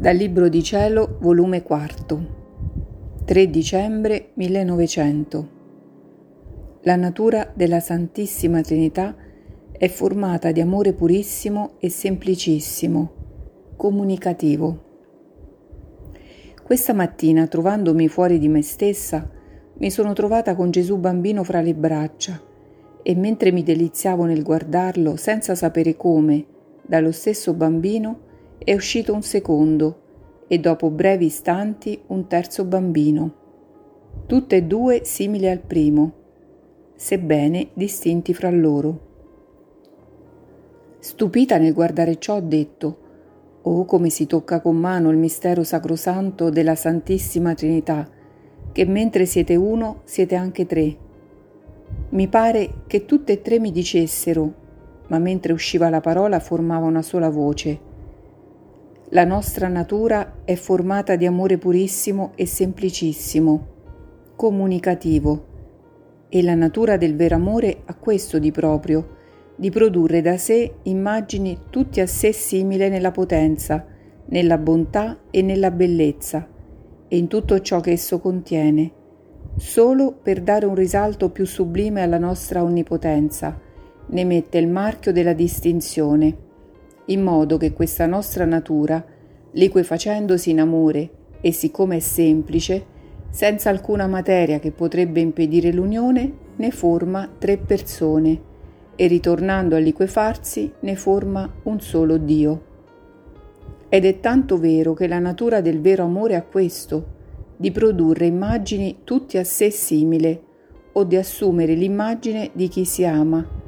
Dal Libro di Cielo, volume 4, 3 dicembre 1900. La natura della Santissima Trinità è formata di amore purissimo e semplicissimo, comunicativo. Questa mattina, trovandomi fuori di me stessa, mi sono trovata con Gesù bambino fra le braccia e mentre mi deliziavo nel guardarlo, senza sapere come, dallo stesso bambino, è uscito un secondo e dopo brevi istanti un terzo bambino, tutte e due simili al primo, sebbene distinti fra loro. Stupita nel guardare ciò ho detto: «Oh, come si tocca con mano il mistero sacrosanto della Santissima Trinità, che mentre siete uno siete anche tre». Mi pare che tutte e tre mi dicessero, ma mentre usciva la parola formava una sola voce: la nostra natura è formata di amore purissimo e semplicissimo, comunicativo, e la natura del vero amore ha questo di proprio, di produrre da sé immagini tutte a sé simili nella potenza, nella bontà e nella bellezza, e in tutto ciò che esso contiene, solo per dare un risalto più sublime alla nostra onnipotenza, ne mette il marchio della distinzione, in modo che questa nostra natura, liquefacendosi in amore e siccome è semplice, senza alcuna materia che potrebbe impedire l'unione, ne forma tre persone e ritornando a liquefarsi ne forma un solo Dio. Ed è tanto vero che la natura del vero amore ha questo, di produrre immagini tutti a sé simile o di assumere l'immagine di chi si ama,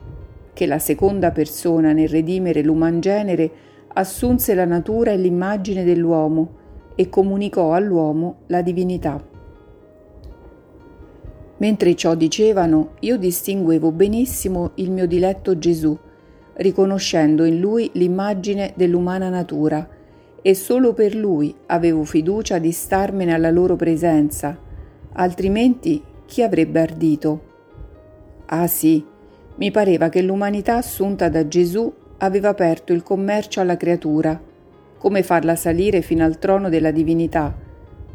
che la seconda persona nel redimere l'uman genere assunse la natura e l'immagine dell'uomo e comunicò all'uomo la divinità. Mentre ciò dicevano, io distinguevo benissimo il mio diletto Gesù, riconoscendo in lui l'immagine dell'umana natura, e solo per lui avevo fiducia di starmene alla loro presenza, altrimenti chi avrebbe ardito? Ah sì, mi pareva che l'umanità assunta da Gesù aveva aperto il commercio alla creatura, come farla salire fino al trono della divinità,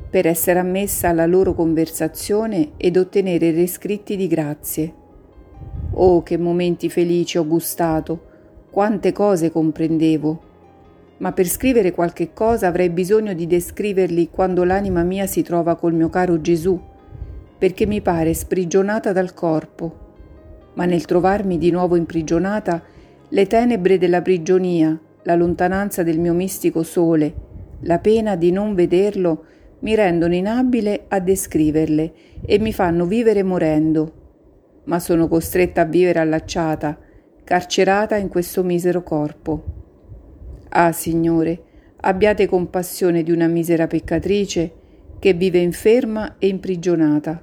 per essere ammessa alla loro conversazione ed ottenere rescritti di grazie. Oh, che momenti felici ho gustato, quante cose comprendevo, ma per scrivere qualche cosa avrei bisogno di descriverli quando l'anima mia si trova col mio caro Gesù, perché mi pare sprigionata dal corpo. Ma nel trovarmi di nuovo imprigionata, le tenebre della prigionia, la lontananza del mio mistico sole, la pena di non vederlo, mi rendono inabile a descriverle e mi fanno vivere morendo. Ma sono costretta a vivere allacciata, carcerata in questo misero corpo. Ah, Signore, abbiate compassione di una misera peccatrice che vive inferma e imprigionata.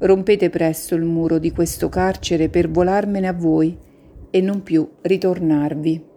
Rompete presto il muro di questo carcere per volarmene a voi e non più ritornarvi.